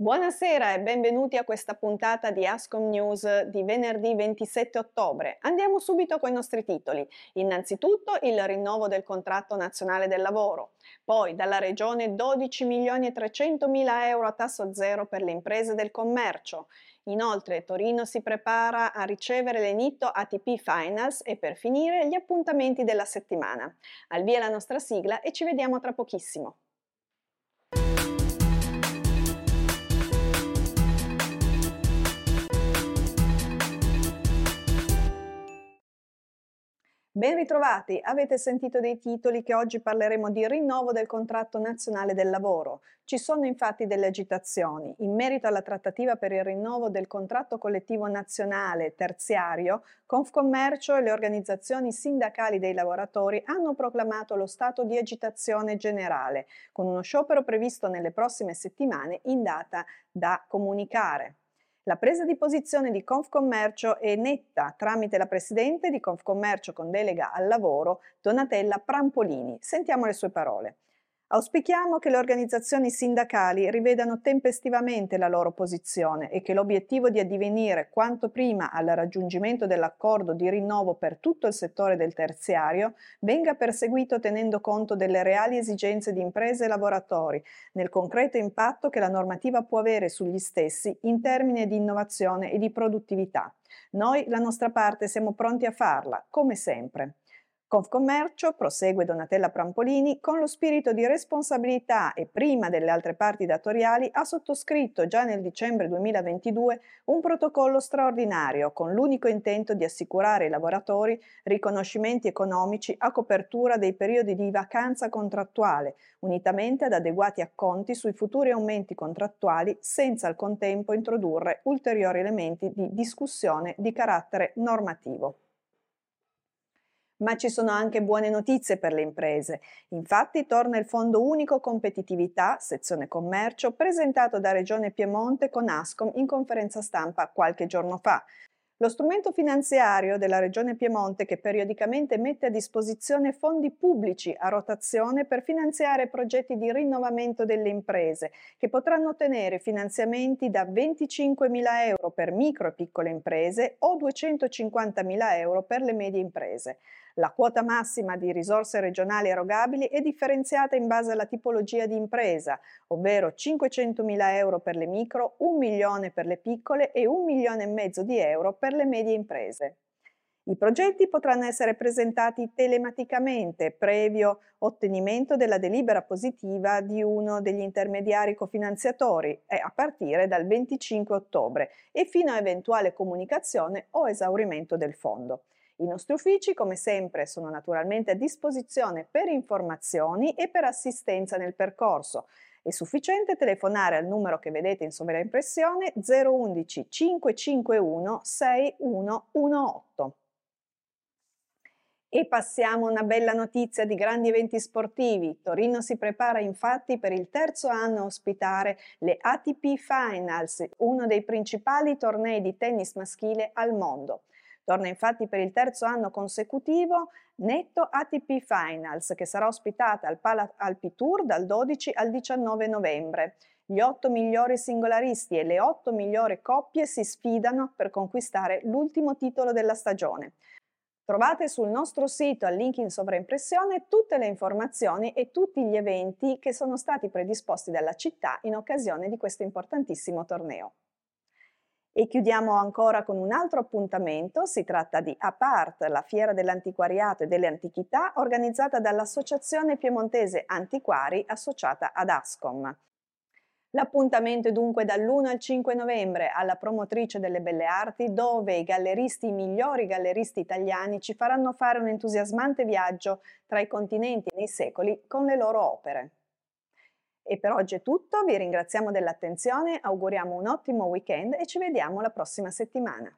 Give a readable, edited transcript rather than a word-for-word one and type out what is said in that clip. Buonasera e benvenuti a questa puntata di Ascom News di venerdì 27 ottobre. Andiamo subito con i nostri titoli. Innanzitutto il rinnovo del contratto nazionale del lavoro, poi dalla Regione 12.300.000 euro a tasso zero per le imprese del commercio. Inoltre Torino si prepara a ricevere le NITO ATP Finals e per finire gli appuntamenti della settimana. Al via la nostra sigla e ci vediamo tra pochissimo. Ben ritrovati, avete sentito dei titoli che oggi parleremo di rinnovo del contratto nazionale del lavoro. Ci sono infatti delle agitazioni in merito alla trattativa per il rinnovo del contratto collettivo nazionale terziario. Confcommercio e le organizzazioni sindacali dei lavoratori hanno proclamato lo stato di agitazione generale, con uno sciopero previsto nelle prossime settimane in data da comunicare. La presa di posizione di Confcommercio è netta tramite la presidente di Confcommercio con delega al lavoro, Donatella Prampolini. Sentiamo le sue parole. Auspichiamo che le organizzazioni sindacali rivedano tempestivamente la loro posizione e che l'obiettivo di addivenire quanto prima al raggiungimento dell'accordo di rinnovo per tutto il settore del terziario venga perseguito tenendo conto delle reali esigenze di imprese e lavoratori, nel concreto impatto che la normativa può avere sugli stessi in termini di innovazione e di produttività. Noi, la nostra parte, siamo pronti a farla, come sempre. Confcommercio, prosegue Donatella Prampolini, con lo spirito di responsabilità e prima delle altre parti datoriali ha sottoscritto già nel dicembre 2022 un protocollo straordinario con l'unico intento di assicurare ai lavoratori riconoscimenti economici a copertura dei periodi di vacanza contrattuale, unitamente ad adeguati acconti sui futuri aumenti contrattuali senza al contempo introdurre ulteriori elementi di discussione di carattere normativo. Ma ci sono anche buone notizie per le imprese. Infatti torna il Fondo Unico Competitività, sezione commercio, presentato da Regione Piemonte con Ascom in conferenza stampa qualche giorno fa. Lo strumento finanziario della Regione Piemonte che periodicamente mette a disposizione fondi pubblici a rotazione per finanziare progetti di rinnovamento delle imprese che potranno ottenere finanziamenti da 25.000 euro per micro e piccole imprese o 250.000 euro per le medie imprese. La quota massima di risorse regionali erogabili è differenziata in base alla tipologia di impresa, ovvero 500.000 euro per le micro, 1 milione per le piccole e 1 milione e mezzo di euro per le medie imprese. I progetti potranno essere presentati telematicamente, previo ottenimento della delibera positiva di uno degli intermediari cofinanziatori, a partire dal 25 ottobre e fino a eventuale comunicazione o esaurimento del fondo. I nostri uffici, come sempre, sono naturalmente a disposizione per informazioni e per assistenza nel percorso. È sufficiente telefonare al numero che vedete in sovraimpressione 011 551 6118. E passiamo a una bella notizia di grandi eventi sportivi. Torino si prepara infatti per il terzo anno a ospitare le ATP Finals, uno dei principali tornei di tennis maschile al mondo. Torna infatti per il terzo anno consecutivo Netto ATP Finals, che sarà ospitata al Pala Alpitour dal 12 al 19 novembre. Gli 8 migliori singolaristi e le 8 migliori coppie si sfidano per conquistare l'ultimo titolo della stagione. Trovate sul nostro sito, al link in sovraimpressione, tutte le informazioni e tutti gli eventi che sono stati predisposti dalla città in occasione di questo importantissimo torneo. E chiudiamo ancora con un altro appuntamento, si tratta di APART, la fiera dell'antiquariato e delle antichità organizzata dall'Associazione Piemontese Antiquari associata ad Ascom. L'appuntamento è dunque dall'1 al 5 novembre alla Promotrice delle Belle Arti, dove i migliori galleristi italiani ci faranno fare un entusiasmante viaggio tra i continenti e nei secoli con le loro opere. E per oggi è tutto, vi ringraziamo dell'attenzione, auguriamo un ottimo weekend e ci vediamo la prossima settimana.